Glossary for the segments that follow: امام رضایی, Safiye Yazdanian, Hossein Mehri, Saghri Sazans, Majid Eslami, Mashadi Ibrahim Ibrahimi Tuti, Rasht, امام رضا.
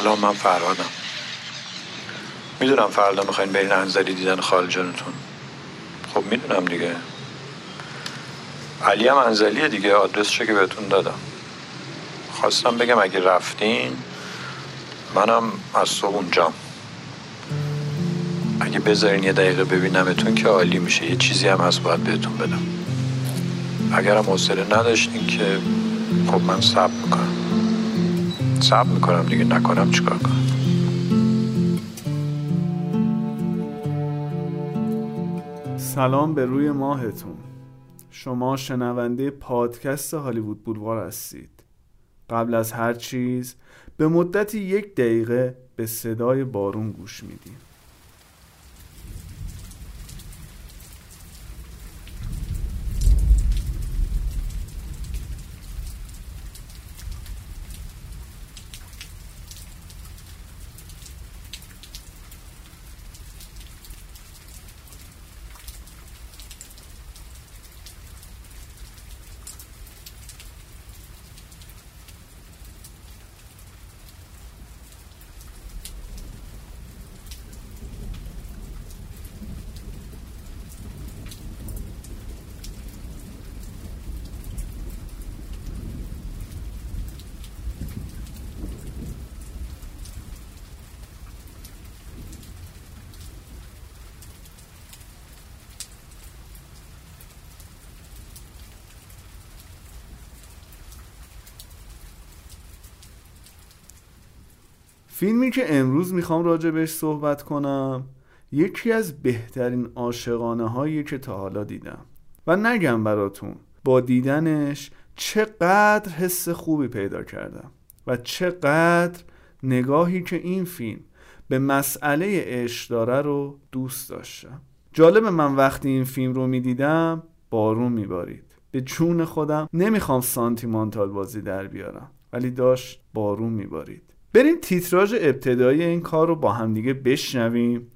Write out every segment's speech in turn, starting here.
سلام، من فرهادم. میدونم فردا میخواین برین انزلی دیدن خالجانتون. خب میدونم دیگه. علی هم انزلیه دیگه، آدرسشو که بهتون دادم. خواستم بگم اگه رفتین منم از صبح اونجام. اگه بذارین یه دقیقه ببینمتون که عالی میشه. یه چیزی هم از باید بهتون بدم. اگرم حوصله نداشتین که خب من صبر میکنم. صبر میکنم دیگه، نکنم چیکار کنم؟ سلام به روی ماهتون. شما شنونده پادکست هالیوود بولوار هستید. قبل از هر چیز به مدت یک دقیقه به صدای بارون گوش میدیم. فیلمی که امروز میخوام راجبش صحبت کنم یکی از بهترین عاشقانه هایی که تا حالا دیدم و نگم براتون با دیدنش چقدر حس خوبی پیدا کردم و چقدر نگاهی که این فیلم به مسئله عشق داره رو دوست داشتم. جالب، من وقتی این فیلم رو میدیدم بارون میبارید. به جون خودم نمیخوام سانتیمانتال بازی در بیارم ولی داشت بارون میبارید. بریم تیتراژ ابتدایی این کار رو با همدیگه بشنویم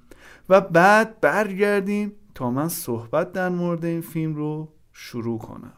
و بعد برگردیم تا من صحبت در مورد این فیلم رو شروع کنم.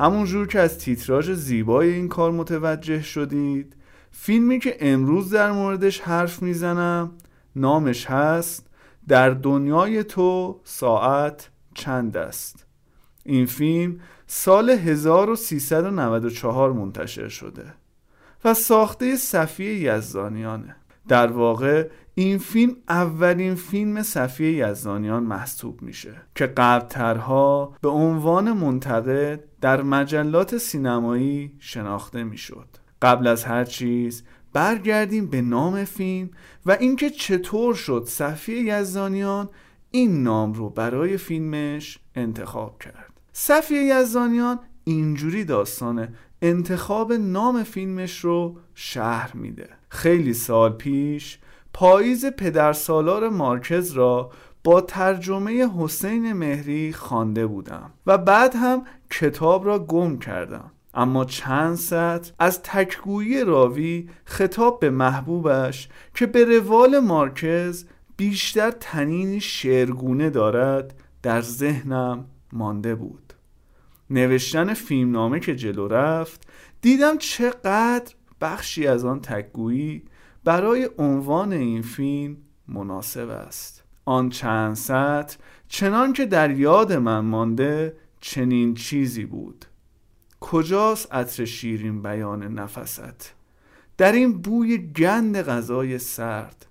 همونجور که از تیتراژ زیبای این کار متوجه شدید، فیلمی که امروز در موردش حرف میزنم نامش هست در دنیای تو ساعت چند است. این فیلم سال 1394 منتشر شده و ساخته صفیه یزدانیانه. در واقع این فیلم اولین فیلم صفیه یزدانیان محسوب میشه که قبلترها به عنوان منتقد در مجلات سینمایی شناخته میشد. قبل از هر چیز برگردیم به نام فیلم و اینکه چطور شد صفیه یزدانیان این نام رو برای فیلمش انتخاب کرد. صفیه یزدانیان اینجوری داستانه. انتخاب نام فیلمش رو شهر میده. خیلی سال پیش پاییز پدرسالار مارکز را با ترجمه حسین مهری خوانده بودم و بعد هم کتاب را گم کردم، اما چند سطر از تکگویی راوی خطاب به محبوبش که به روال مارکز بیشتر تنین شعرگونه دارد در ذهنم مانده بود. نوشتن فیلمنامه که جلو رفت دیدم چقدر بخشی از آن تکگویی برای عنوان این فیلم مناسب است. آن چند سطر چنان که در یاد من مانده چنین چیزی بود: کجاست عطر شیرین بیان نفست در این بوی گند غذای سرد؟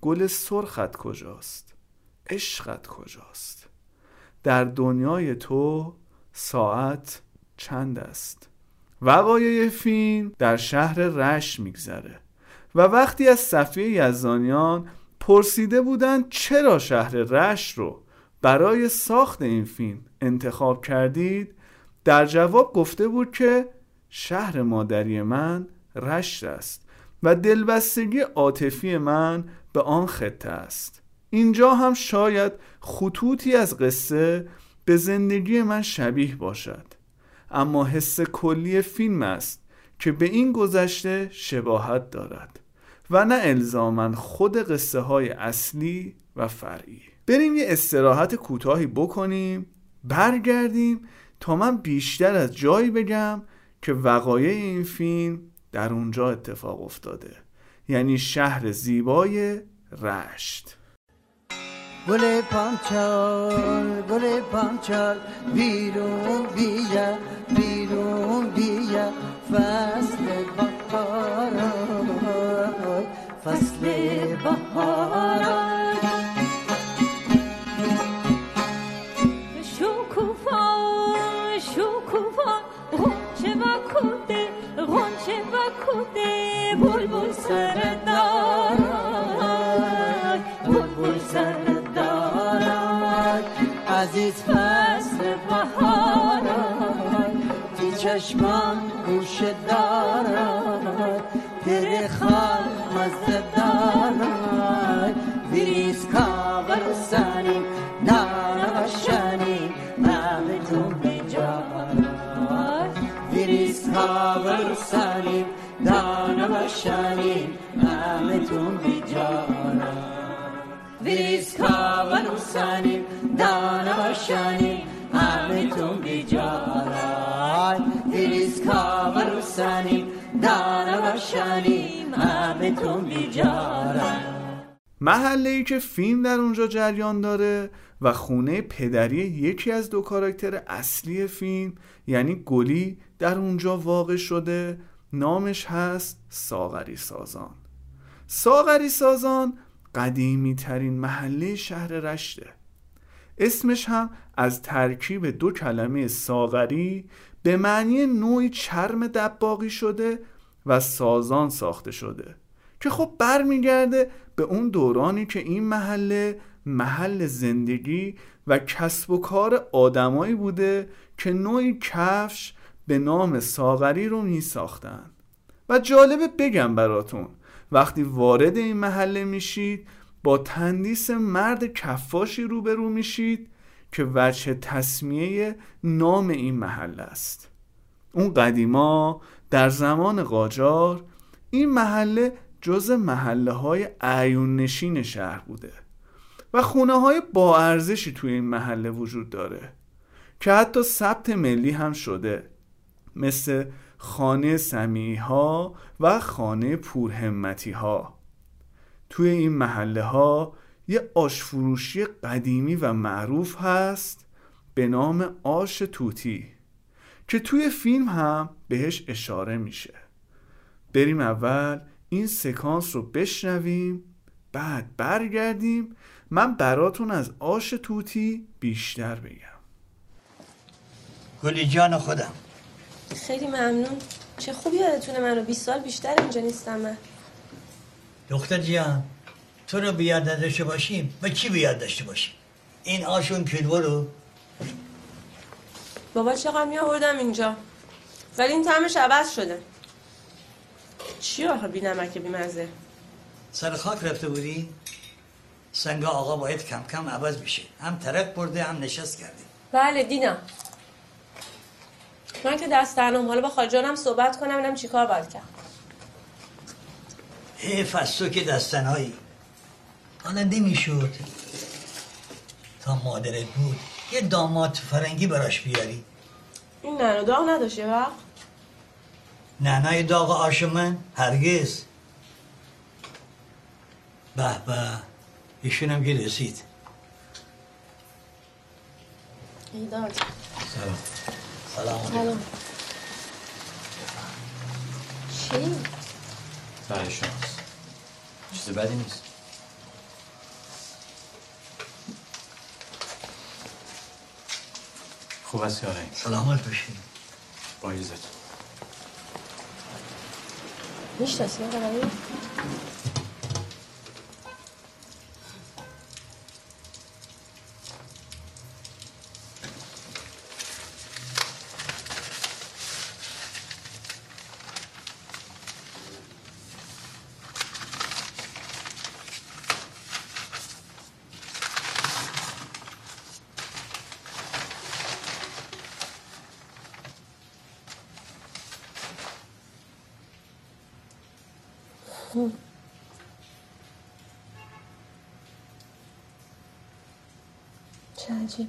گل سرخت کجاست؟ عشقت کجاست؟ در دنیای تو ساعت چند است؟ وقایع فیلم در شهر رشت میگذره و وقتی از صفیه یزدانیان پرسیده بودن چرا شهر رشت رو برای ساخت این فیلم انتخاب کردید، در جواب گفته بود که شهر مادری من رشت است و دلبستگی عاطفی من به آن خطه است. اینجا هم شاید خطوطی از قصه به زندگی من شبیه باشد، اما حس کلی فیلم است که به این گذشته شباهت دارد و نه الزاماً خود قصه های اصلی و فرعی. بریم یه استراحت کوتاهی بکنیم، برگردیم تا من بیشتر از جایی بگم که وقایع این فیلم در اونجا اتفاق افتاده، یعنی شهر زیبای رشت. گل پامچال گل پامچال بیرون بیا بیرون بیا، فصل بهار فصل بهار، غنچه و کوده بلبل سردارای بلبل سردارای، عزیز فصل بهارای تی چشمان گوش دارای، تر خال مزه دارای، بریز کاغر سنی نارا شنی مغتون بجارای، بریز کاغر سنی دانا شنی مغتون بجارای، بریز کاغر سنی دانا شنی مغتون بجارای، بریز کاغر سنی دانا شنی مغتون بجارای. محله‌ای که فیلم در اونجا جریان داره و خونه پدری یکی از دو کاراکتر اصلی فیلم، یعنی گلی، در اونجا واقع شده. نامش هست ساغری سازان. ساغری سازان قدیمی ترین محله شهر رشته. اسمش هم از ترکیب دو کلمه ساغری به معنی نوعی چرم دباغی شده و سازان ساخته شده که خب برمیگرده به اون دورانی که این محله محل زندگی و کسب و کار آدمایی بوده که نوعی کفش به نام ساغری رو می ساختن. و جالبه بگم براتون، وقتی وارد این محله میشید با تندیس مرد کفاشی روبرو میشید که وجه تسمیه نام این محله است. اون قدیما در زمان قاجار این محله جز محله های اعیون نشین شهر بوده و خونه های با ارزشی توی این محله وجود داره که حتی ثبت ملی هم شده، مثل خانه سمیعی ها و خانه پورهمتی ها. توی این محله ها یه آش فروشی قدیمی و معروف هست به نام آش توتی که توی فیلم هم بهش اشاره میشه. بریم اول این سکانس رو بشنویم، بعد برگردیم من براتون از آش توتی بیشتر بگم. گلی جان خودم، خیلی ممنون. چه خوب یادتونه منو، 20 سال بیشتر اینجا نیستم من. دختر جان، تو رو به یاد نداشته باشیم و کی به یاد داشته باشیم؟ این آشون کلوه رو بابا چقدر میآوردم اینجا، ولی این طعمش عوض شده. چی آخه بی نمک بی مزه؟ سر خاک رفته بودی؟ سنگ آقا باید کم کم عوض بشه. هم ترک برده هم نشست کرده. بله دیدم. من که دست درنم، حالا با خالجانم صحبت کنم اینم چی کار باید کرد. حیف از تو که دست تنهایی. حالا نمیشد تا مادرت بود یه داماد فرنگی براش بیاری. این ننو داغ نداشت یه وقت؟ ننای داغ آش من؟ هرگز. به به، ایشونم که رسید. ایداد سلام. سلام علیکم. چی؟ برای شماست، چیز بدی نیست. خوب است یاره؟ سلامت باشید. با عزت. میشناسی آقایی؟ چه عجیب.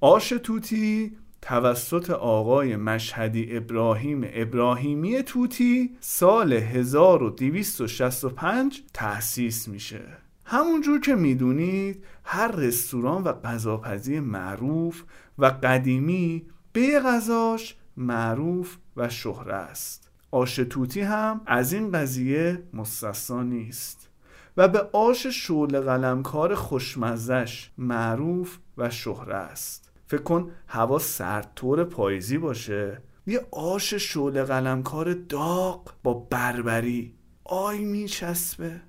آش توتی توسط آقای مشهدی ابراهیم ابراهیمی توتی سال 1265 تأسیس میشه. همونجور که میدونید هر رستوران و غذاپزی معروف و قدیمی به غذاش معروف و شهره است. آش توتی هم از این قضیه مستثنا نیست و به آش شعله قلمکار خوشمزش معروف و شهره است. فکر کن هوا سرد طور پاییزی باشه، یه آش شعله قلمکار داغ با بربری آی میچسبه.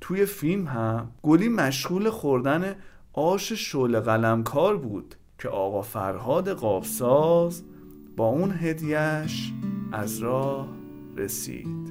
توی فیلم هم گلی مشغول خوردن آش شعله قلمکار بود که آقا فرهاد قابساز با اون هدیهش از راه رسید.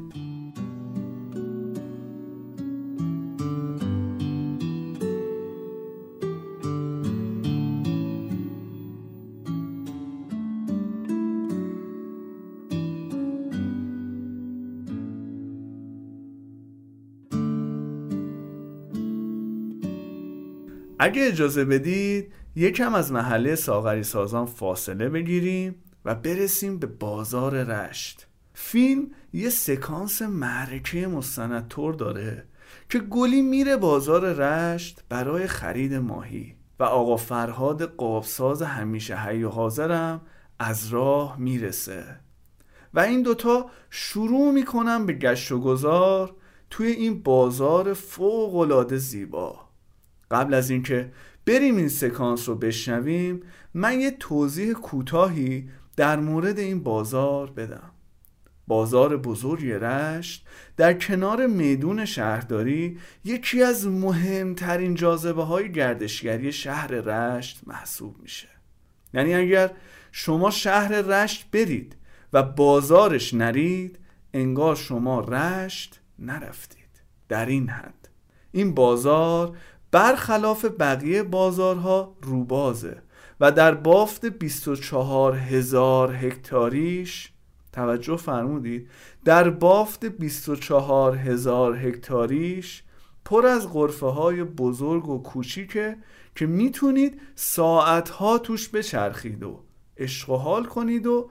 اگه اجازه بدید یکم از محله ساغری سازان فاصله بگیریم و برسیم به بازار رشت. فیلم یه سکانس معرکه مستندتر داره که گلی میره بازار رشت برای خرید ماهی و آقا فرهاد قابساز همیشه حی و حاضرم از راه میرسه و این دوتا شروع میکنن به گشت و گذار توی این بازار فوق‌العاده زیبا. قبل از اینکه بریم این سکانس رو بشنویم، من یه توضیح کوتاهی در مورد این بازار بدم. بازار بزرگ رشت در کنار میدون شهرداری یکی از مهمترین جاذبه‌های گردشگری شهر رشت محسوب میشه. یعنی اگر شما شهر رشت برید و بازارش نرید، انگار شما رشت نرفتید. در این حد این بازار برخلاف بقیه بازارها روبازه و در بافت 24,000 هکتاریش، توجه فرمودید، در بافت 24,000 هکتاریش پر از غرفه های بزرگ و کوچیکه که میتونید ساعتها توش بچرخید و عشق و حال کنید و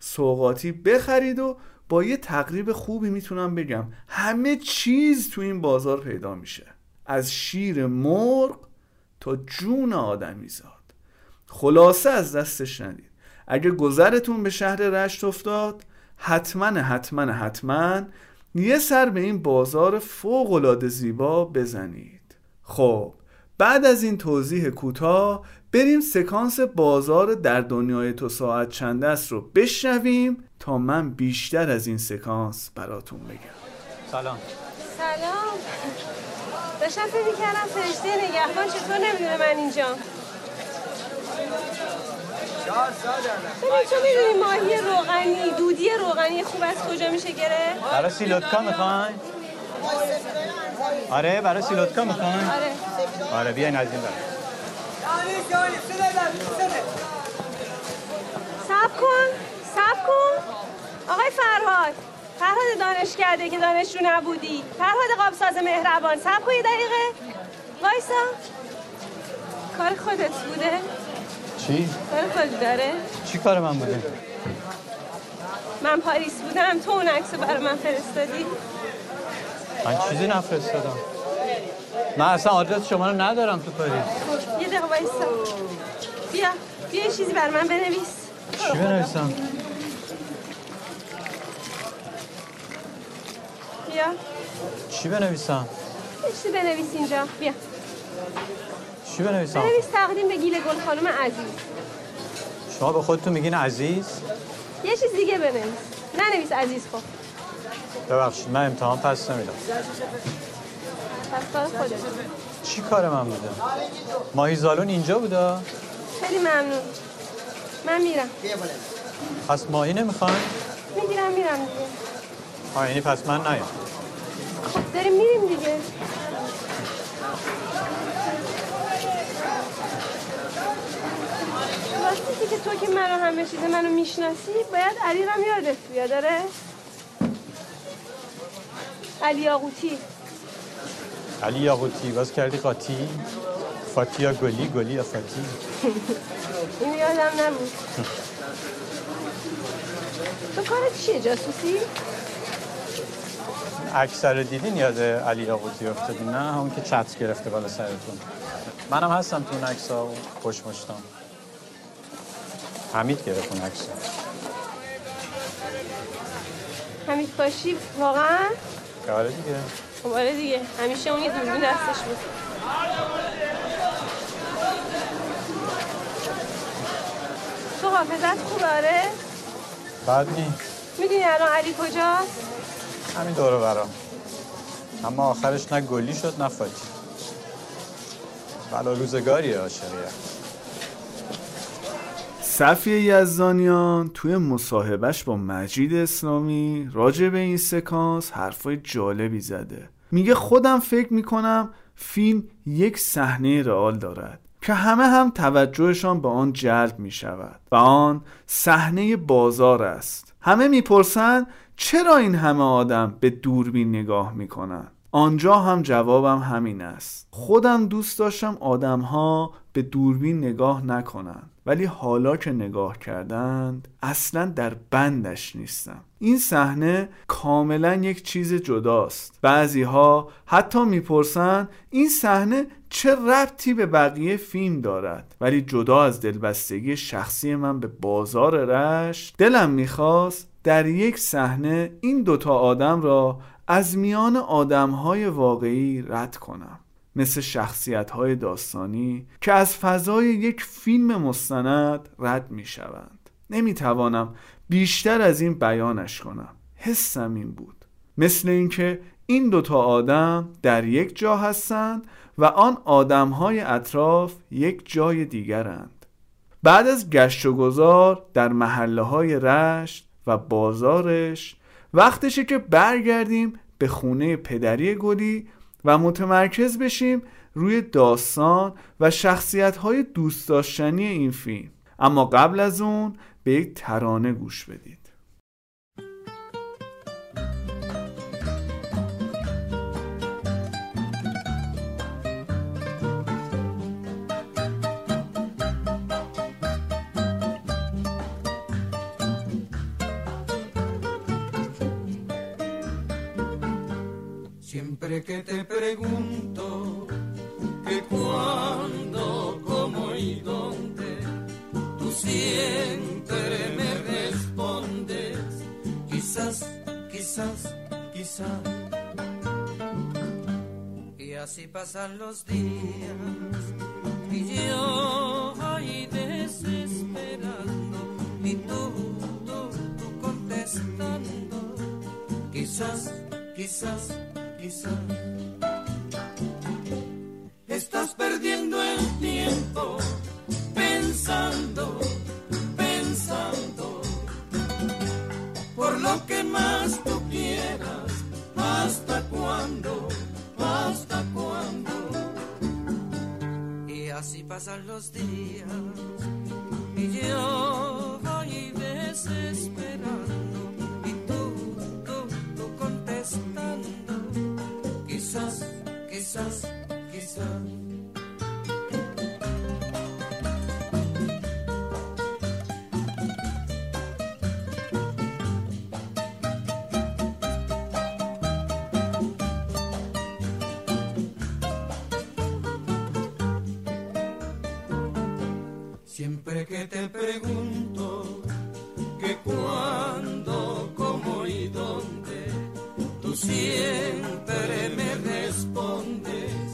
سوغاتی بخرید و با یه تقریب خوبی میتونم بگم همه چیز تو این بازار پیدا میشه، از شیر مرغ تا جون آدمی زاد. خلاصه از دستش ندید. اگه گذرتون به شهر رشت افتاد حتما یه سر به این بازار فوق‌العاده زیبا بزنید. خب بعد از این توضیح کوتاه بریم سکانس بازار در دنیای تو ساعت چند است رو بشنویم تا من بیشتر از این سکانس براتون بگم. سلام. داشتم فکر کردم سجده نگهبان چطور نمیدونه من اینجا. ببین تو میدونی ماهی روغنی، دودی روغنی خوب از کجا میشه گرفت؟ برای سیلوتکا میخواین؟ آره برای سیلوتکا میخواین؟ آره بیاین از این برای صبر کن. آقای فرهاد دانشکده که دانشجو نبودی، فرهاد قابساز مهربان، صبر کن یه دقیقه وایسا. کار خودت بوده؟ چی؟ کار خودت داره؟ چی کار من بوده؟ من پاریس بودم، تو اون عکسو برای من فرستادی؟ من چیزی نفرستادم، من اصلا آدرس شما رو ندارم تو پاریس. یه دقیقه وایسا، بیا یه چیزی برای من بنویس. چی بنویسم؟ بیا. چی بنویسم؟ چی بنویس اینجا؟ بیا. چی بنویسم؟ بنویس تقدیم به گیل گل خانم عزیز. شما به خودتون میگین عزیز؟ یه چیز دیگه بنویس. ننویس عزیز. خب ببخشید من امتحان پس نمیدم. پس کار خودت. چی کار من بوده؟ ماهی زالون اینجا بوده؟ خیلی ممنون. من میرم. پس ماهی نمیخوان؟ میرم دیگه. آه یعنی پس من نیام. خب داریم میریم دیگه. راستی که تو که منو همه چیز منو میشناسی باید علی رو یادت بیاد. داره؟ علی یاقوتی باز کردی قاطی؟ فاتیا گلی افتی. این یادم نمون. تو کارت چیه؟ جاسوسی؟ اکثر دیدین یاد علی آقوتی افتادی؟ نه همون که چتر گرفته بالا سرتون. منم هستم تو اون عکس ها و خوشمشتم. حمید گرفت اون عکس ها. حمید باشی واقعا؟ آره دیگه همیشه اون یه دوربین دستش بود. تو حافظت خوبه؟ آره؟ بد نی. میدونی الان علی کجاست؟ همین دور و برام. اما آخرش نه گلی شد نه فاتی. بلا روزگاریه عاشقیه. صفیه یزدانیان توی مصاحبهش با مجید اسلامی راجع به این سکانس حرفای جالبی زده. میگه خودم فکر میکنم فیلم یک صحنه رئال دارد که همه هم توجهشان به آن جلب می شود و آن صحنه بازار است. همه میپرسن چرا این همه آدم به دوربین نگاه میکنن؟ آنجا هم جوابم همین است. خودم دوست داشتم آدم ها به دوربین نگاه نکنن، ولی حالا که نگاه کردند اصلا در بندش نیستم. این صحنه کاملا یک چیز جداست. بعضی ها حتی میپرسن این صحنه چه ربطی به بقیه فیلم دارد، ولی جدا از دلبستگی شخصی من به بازار رشت، دلم میخواست در یک صحنه این دوتا آدم را از میان آدم‌های واقعی رد کنم، مثل شخصیت‌های داستانی که از فضای یک فیلم مستند رد می‌شوند. نمی‌توانم بیشتر از این بیانش کنم. حسم این بود، مثل اینکه این دوتا آدم در یک جا هستند و آن آدم‌های اطراف یک جای دیگرند. بعد از گشت و گذار در محله‌های رشت و بازارش وقتشه که برگردیم به خونه پدری گلی و متمرکز بشیم روی داستان و شخصیت‌های دوست داشتنی این فیلم. اما قبل از اون به یک ترانه گوش بدید. Siempre que te pregunto que cuándo, cómo y dónde, tú siempre me respondes, quizás, quizás, quizás. Y así pasan los días y yo ahí desesperando y tú contestando, quizás, quizás. Estás perdiendo el tiempo pensando, pensando por lo que más tú quieras. ¿Hasta cuándo? ¿Hasta cuándo? Y así pasan los días y yo voy desesperando y tú contestando. Quizás, quizás, quizás. Siempre que te pregunto que cuándo, cómo y dónde, tú siempre me respondes,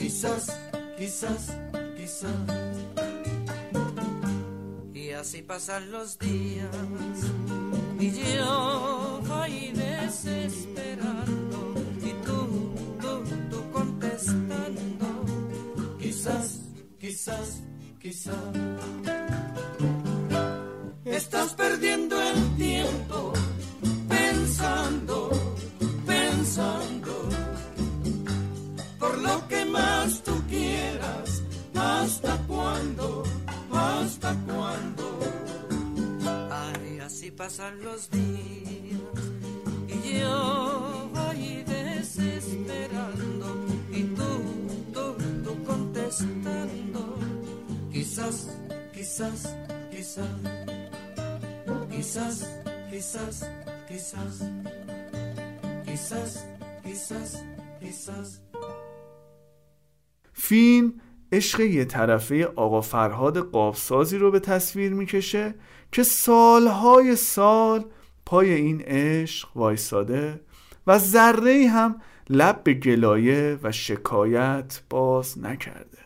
quizás, quizás, quizás. Y así pasan los días y yo voy desesperando y tú contestando, quizás, quizás, quizás. Estás perdiendo el tiempo pensando, pensando por lo que más tú quieras. ¿Hasta cuándo? ¿Hasta cuándo? Ay, así pasan los días y yo voy desesperando y tú contestando, quizás, quizás, quizás, quizás, quizás, quizás, quizás, quizás, quizás. فیلم عشق یه طرفه آقا فرهاد قابسازی رو به تصویر میکشه که سالهای سال پای این عشق وایساده و ذره‌ای هم لب به گلایه و شکایت باز نکرده،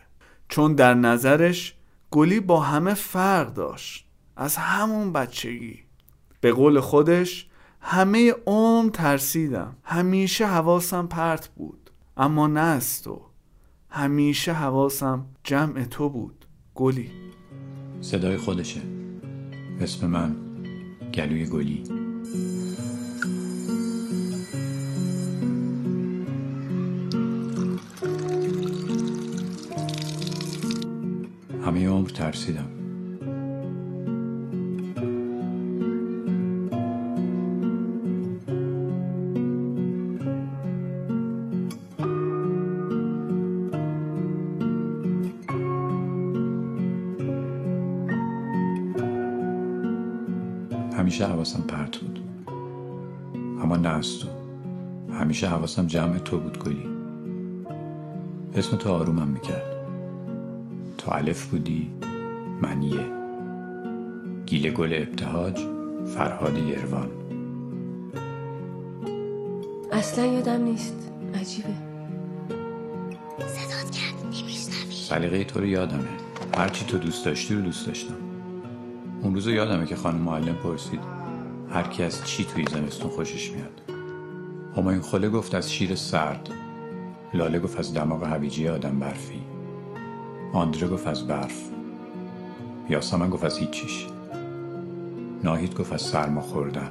چون در نظرش گلی با همه فرق داشت از همون بچگی. به قول خودش همه عمر ترسیدم، همیشه حواسم پرت بود، اما نه از تو، همیشه حواسم جمع تو بود گلی. صدای خودشه. اسم من گلوی گلی. همه عمر ترسیدم، همیشه حواسم پرت بود، اما نه از تو، همیشه حواسم جمع تو بود گلی. اسم تو آرومم میکرد. تو الف بودی، منیه گیله گل ابتهاج فرهاد یروان. اصلا یادم نیست، عجیبه. صدات کرد نمیشنوی. سلیقه تو رو یادمه، هرچی تو دوست داشتی رو دوست داشتم. اون روزو یادمه که خانم معلم پرسید هر کی از چی توی زمستون خوشش میاد. همایون خله گفت از شیر سرد، لاله گفت از دماغ هویجی آدم برفی، آندره گفت از برف، یاسمن گفت از هیچیش، ناهید گفت از سرما خوردن،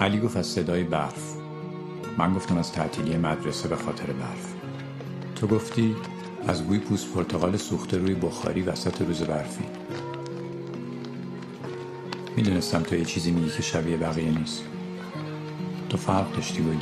علی گفت از صدای برف، من گفتم از تعطیلی مدرسه به خاطر برف. تو گفتی از بوی پوست پرتقال سوخته روی بخاری وسط روز برفی. میدونستم تو یه چیزی میگی که شبیه بقیه نیست. تو فرق داشتی بگی.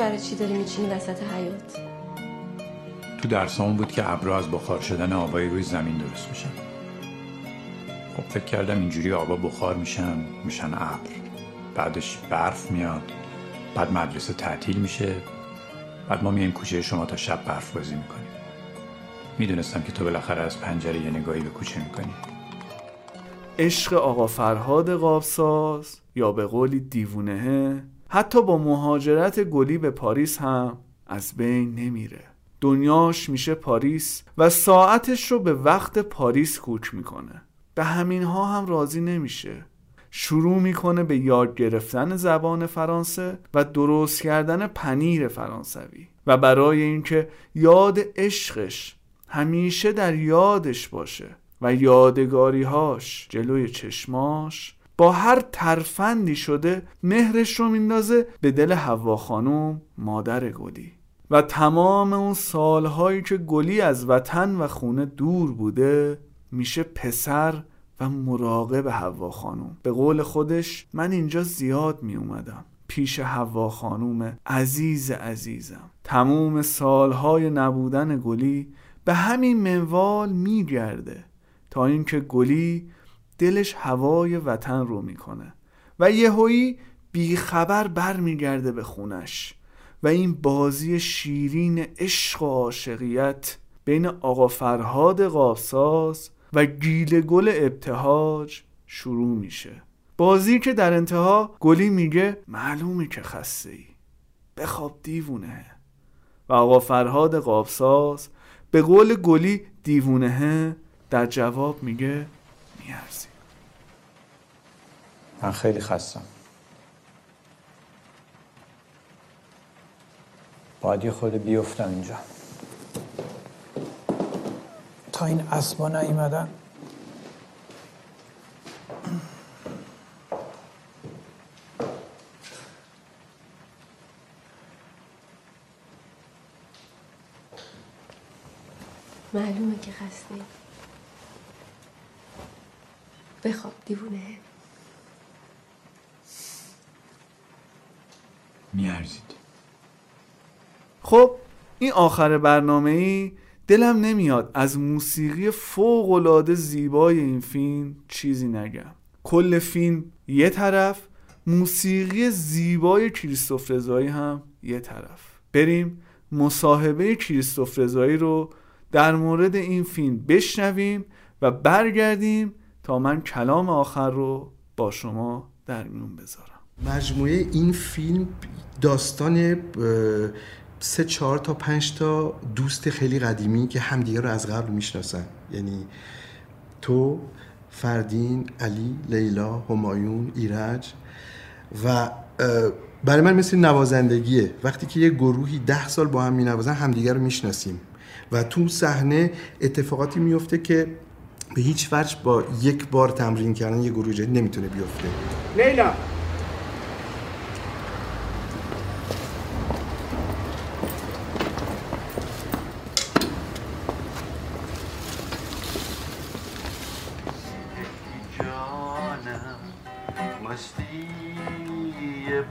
برای چی داری میچینی وسط حیات؟ تو درسام بود که ابرو از بخار شدن آبای روی زمین درست میشن. خب فکر کردم اینجوری آبا بخار میشن ابر، بعدش برف میاد، بعد مدرسه تعطیل میشه، بعد ما میایم کوچه شما تا شب برف بازی میکنیم. میدونستم که تو بالاخره از پنجره یه نگاهی به کوچه میکنی. عشق آقا فرهاد قابساز یا به قولی دیوونهه حتی با مهاجرت گلی به پاریس هم از بین نمیره. دنیاش میشه پاریس و ساعتش رو به وقت پاریس کوک میکنه. به همین ها هم راضی نمیشه. شروع میکنه به یاد گرفتن زبان فرانسه و درست کردن پنیر فرانسوی و برای اینکه یاد عشقش همیشه در یادش باشه و یادگاریهاش جلوی چشماش با هر ترفندی شده مهرش رو میندازه به دل حوا خانم مادر گلی و تمام اون سالهایی که گلی از وطن و خونه دور بوده میشه پسر و مراقب حوا خانم. به قول خودش من اینجا زیاد میومدم پیش حوا خانم عزیزم. تمام سالهای نبودن گلی به همین منوال میگرده تا اینکه گلی دلش هوای وطن رو میکنه و یهویی بیخبر برمیگرده به خونش و این بازی شیرین عشق و عاشقیت بین آقا فرهاد قابساز و گیل گل ابتهاج شروع میشه. بازی که در انتها گلی میگه معلومه که خسته ای، بخواب دیوونه، و آقا فرهاد قابساز به قول گلی دیوونه در جواب میگه میارزی. من خیلی خستم. باید یه خود بیفتم اینجا. تا این اسبا نیومدن معلومه که خسته‌ای. بخواب دیوونه، میارزید. خب این آخر برنامه‌ای دلم نمیاد از موسیقی فوق‌العاده زیبای این فیلم چیزی نگم. کل فیلم یه طرف، موسیقی زیبای کریستوف رضایی هم یه طرف. بریم مصاحبه کریستوف رضایی رو در مورد این فیلم بشنویم و برگردیم تا من کلام آخر رو با شما در میون بذارم. مجموعه این فیلم داستان 3-4 تا 5 تا دوست خیلی قدیمی که همدیگه رو از قبل میشناسن، یعنی تو، فردین، علی، لیلا، همایون، ایرج، و برای من مثل نوازندگیه. وقتی که یه گروهی 10 سال با هم مینوازن همدیگه رو میشناسیم و تو صحنه اتفاقاتی میفته که به هیچ وجه با یک بار تمرین کردن یه گروه جدید نمیتونه بیفته. لیلا جانم مستی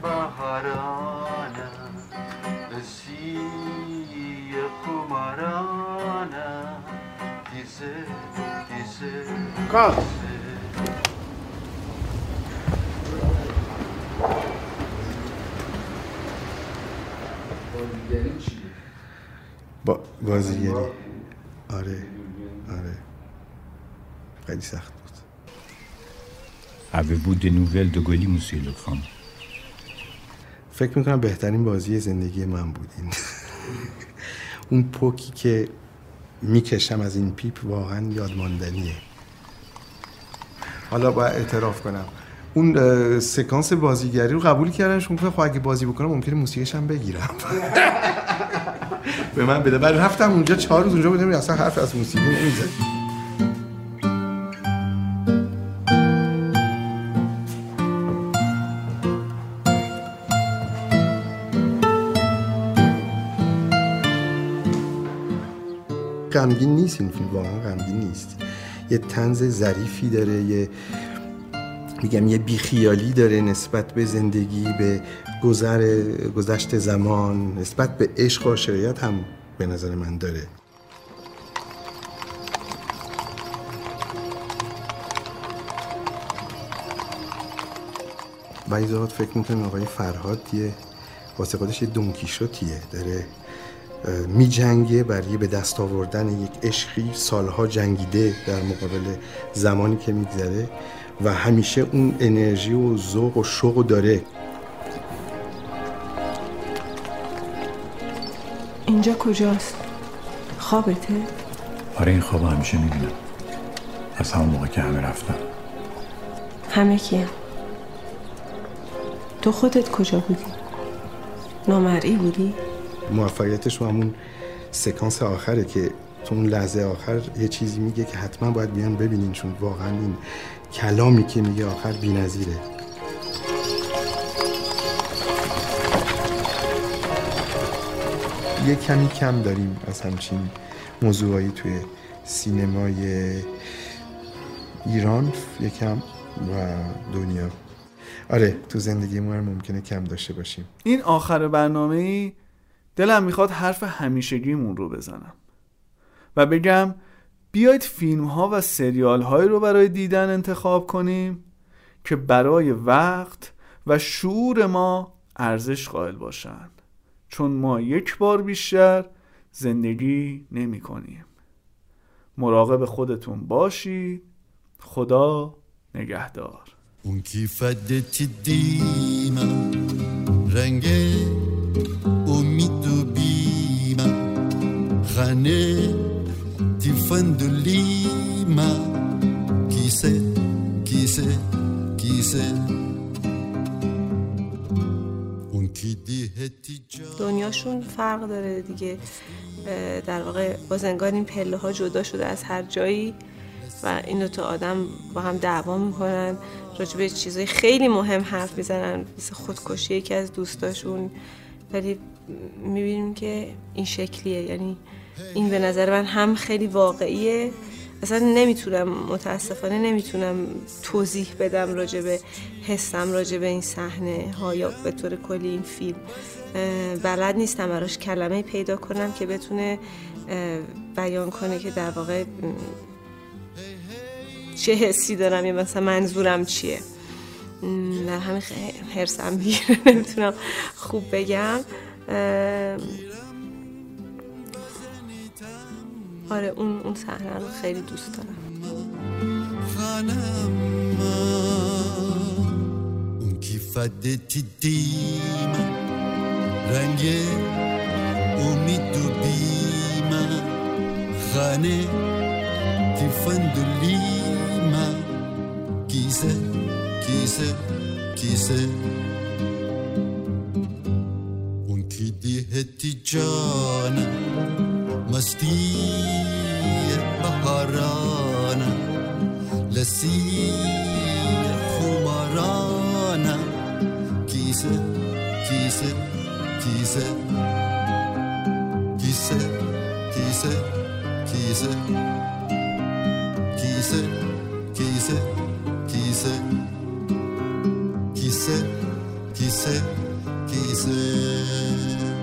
بهارانم اسی خمارانم دیزه کار. بازیگری چی؟ بازیگری آره خیلی سخت بود. Avez-vous des nouvelles de Goli, monsieur le Comte? فکر میکنم بهترین بازی زندگی من بودین. اون پوکی که میکشم از این پیپ واقعا یادماندنیه. حالا باید اعتراف کنم اون سکانس بازیگری رو قبول کردن، چون که خب اگه بازی بکنم ممکنه موسیقیش هم بگیرم. به من بده. بعد رفتم اونجا 4 روز اونجا بودم اصلا حرف از موسیقی نمیزدم. غمگین نیست این فیلم، واقعا غمگین نیست. یه طنز ظریفی داره، یه میگم یه بیخیالی داره نسبت به زندگی، به گذشت زمان، نسبت به عشق و شریعت هم به نظر من داره. بعضی وقت فکر میکنم آقای فرهاد یه واسه خودش یه دونکیشوتیه، داره می جنگه برای به دست آوردن یک عشقی سالها جنگیده در مقابل زمانی که میگذره و همیشه اون انرژی و ذوق و شوق داره. اینجا کجاست؟ خوابته؟ آره این خواب همیشه میبینم، از همون موقع که همه رفتم. همه کیه؟ تو خودت کجا بودی؟ نامرئی بودی؟ موفقیتش رو همون سکانس آخره که تو اون لحظه آخر یه چیزی میگه که حتما باید بیان ببینین، چون واقعا این کلامی که میگه آخر بی‌نظیره. یه کمی کم داریم از همچین موضوعایی توی سینمای ایران یکم و دنیا. آره تو زندگی ما ممکنه کم داشته باشیم. این آخر برنامه‌ای دلم میخواد حرف همیشگیمون رو بزنم و بگم بیایید فیلم ها و سریال های رو برای دیدن انتخاب کنیم که برای وقت و شعور ما ارزش قائل باشن، چون ما یک بار بیشتر زندگی نمی کنیم. مراقب خودتون باشید. خدا نگهدار. اون کی فدت الدین رنگ غنيت تفندليما كيسه كيسه كيسه اون کی دی هتی جان. دنیاشون فرق داره دیگه، در واقع بازنگار این پله ها جدا شده از هر جایی و این دو تا آدم با هم دعوا میکنن، راجع به چیزای خیلی مهم حرف میزنن، مثل خودکشی یکی از دوستاشون. ولی میبینیم که این شکلیه، یعنی این به نظر من هم خیلی واقعیه. اصلا نمیتونم، متاسفانه نمیتونم توضیح بدم راجبه حسم راجبه این صحنه ها یا به طور کلی این فیلم. بلد نیستم براش کلمه پیدا کنم که بتونه بیان کنه که در واقع چه حسی دارم یا مثلا منظورم چیه. من همین حرصم میگیره نمیتونم خوب بگم. آره اون صحنه رو خیلی دوست دارم. اون کی فدت دیم رنگ امید تو بیما خانه تفندلیما کیسه کیسه کیسه هتی جانم مستی بهارانم لسی خمارانم کیسه کیسه کیسه کیسه کیسه کیسه کیسه کیسه کیسه کیسه کیسه کیسه